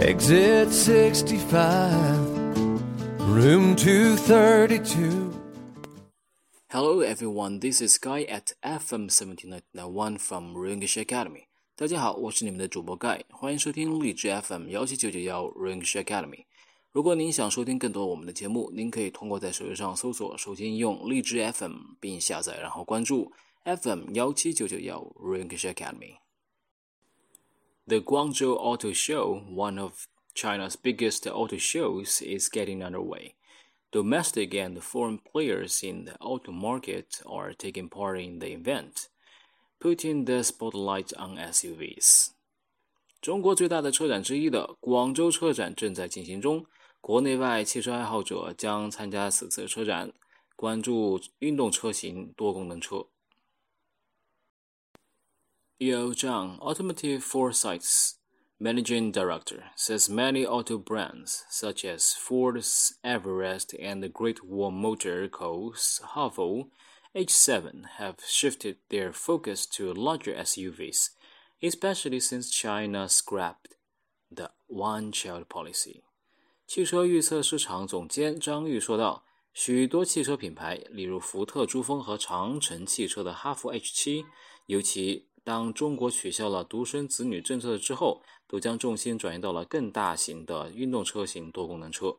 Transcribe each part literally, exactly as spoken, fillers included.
Exit sixty-five, room two thirty-two. Hello everyone, this is Guy at F M seventeen ninety-one from Ringlish Academy. 大家好，我是你们的主播 Guy， 欢迎收听荔枝 F M 一七九九一 Ringlish Academy。如果您想收听更多我们的节目，您可以通过在手机上搜索手机应用荔枝 F M 并下载，然后关注 F M 一七九九一 Ringlish Academy。The Guangzhou Auto Show, one of China's biggest auto shows, is getting underway. Domestic and foreign players in the auto market are taking part in the event, putting the spotlight on S U Vs. 中国最大的车展之一的广州车展正在进行中，国内外汽车爱好者将参加此次车展，关注运动车型、多功能车。Yu Zhang, Automotive Foresights Managing Director, says many auto brands, such as Ford's Everest and the Great War Motor Co's Havel H seven, have shifted their focus to larger S U Vs, especially since China scrapped the one-child policy. 汽车预测市场总监张玉说道，许多汽车品牌，例如福特、珠峰和长城汽车的哈弗 H 七，尤其当中国取消了独生子女政策之后，都将重心转移到了更大型的运动车型、多功能车。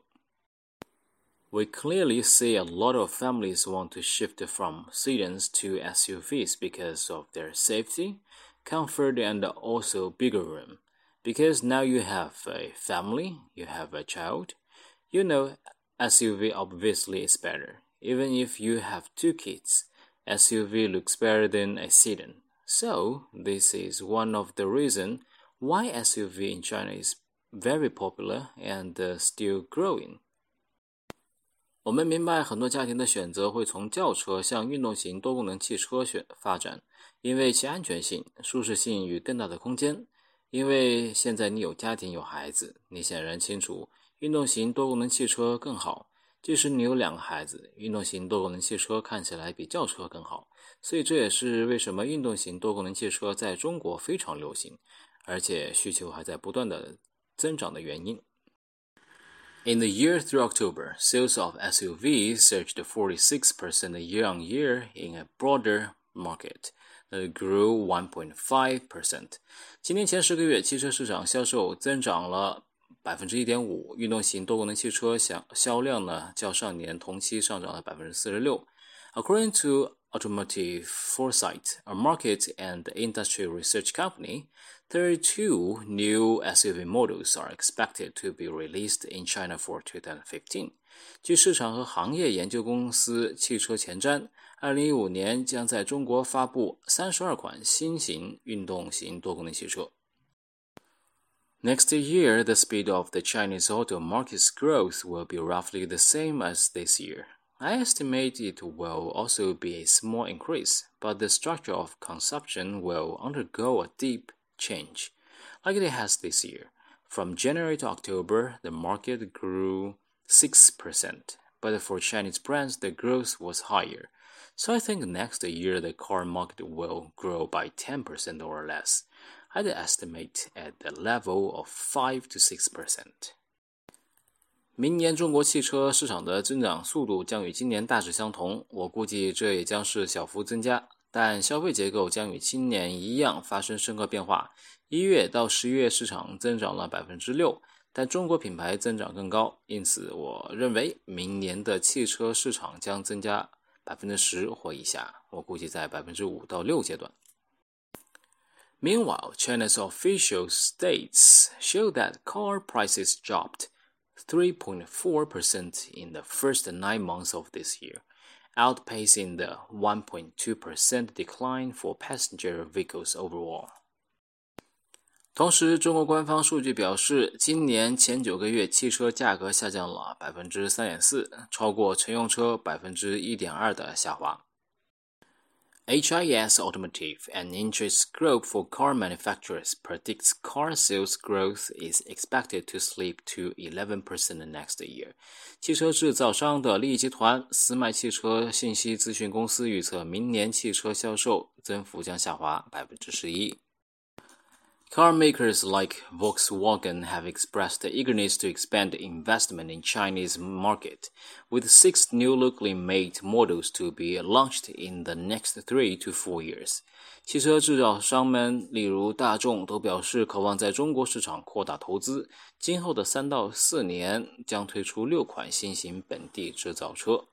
We clearly see a lot of families want to shift from sedans to S U Vs because of their safety, comfort, and also bigger room. Because now you have a family, you have a child. You know, S U V obviously is better. Even if you have two kids, S U V looks better than a sedan.So, this is one of the reasons why S U V in China is very popular and still growing. 我们明白很多家庭的选择会从轿车向运动型多功能汽车发展，因为其安全性、舒适性与更大的空间。因为现在你有家庭有孩子，你显然清楚运动型多功能汽车更好。即使你有两个孩子，运动型多功能汽车看起来比轿车更好，所以这也是为什么运动型多功能汽车在中国非常流行，而且需求还在不断的增长的原因。In the year through October, sales of S U Vs surged forty-six percent year-on-year in a broader market. It grew one point five percent. 今年前十个月，汽车市场销售增长了百分之一点五， 运动型多功能汽车销量呢较上年同期上涨了 百分之四十六。 According to Automotive Foresight, a market and industry research company, thirty-two new S U V models are expected to be released in China for twenty fifteen. 据市场和行业研究公司汽车前瞻，二零一五年将在中国发布三十二款新型运动型多功能汽车。Next year, the speed of the Chinese auto market's growth will be roughly the same as this year. I estimate it will also be a small increase, but the structure of consumption will undergo a deep change, like it has this year. From January to October, the market grew six percent, but for Chinese brands, the growth was higher. So I think next year the car market will grow by ten percent or less.I'd estimate at the level of five to six percent. 明年中国汽车市场的增长速度将与今年大致相同，我估计这也将是小幅增加，但消费结构将与今年一样发生深刻变化。一月到十月市场增长了 百分之六， 但中国品牌增长更高，因此我认为明年的汽车市场将增加 百分之十 或以下，我估计在 百分之五到六 阶段。Meanwhile, China's official stats show that car prices dropped three point four percent in the first nine months of this year, outpacing the one point two percent decline for passenger vehicles overall. 同时，中国官方数据表示，今年前九个月汽车价格下降了 百分之三点四， 超过乘用车 百分之一点二 的下滑。H I S Automotive, an interest group for car manufacturers, predicts car sales growth is expected to slip to eleven percent next year. 汽车制造商的利益集团思迈汽车信息咨询公司预测，明年汽车销售增幅将下滑 百分之十一。Car makers like Volkswagen have expressed eagerness to expand investment in Chinese market, with six new locally made models to be launched in the next three to four years. 汽车制造商们，例如大众，都表示渴望在中国市场扩大投资，今后的三到四年将推出六款新型本地制造车。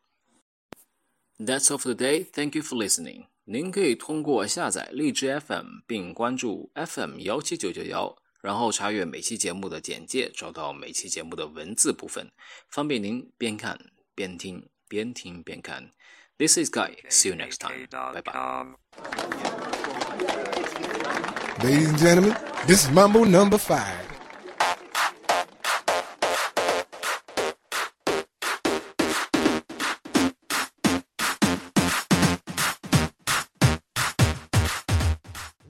That's all for today. Thank you for listening. 您可以通过下载荔枝 F M 并关注 F M 一七九九一，然后查阅每期节目的简介，找到每期节目的文字部分，方便您边看边听，边听边看。This is Guy. See you next time. Bye bye. Ladies and gentlemen, this is Mambo number five.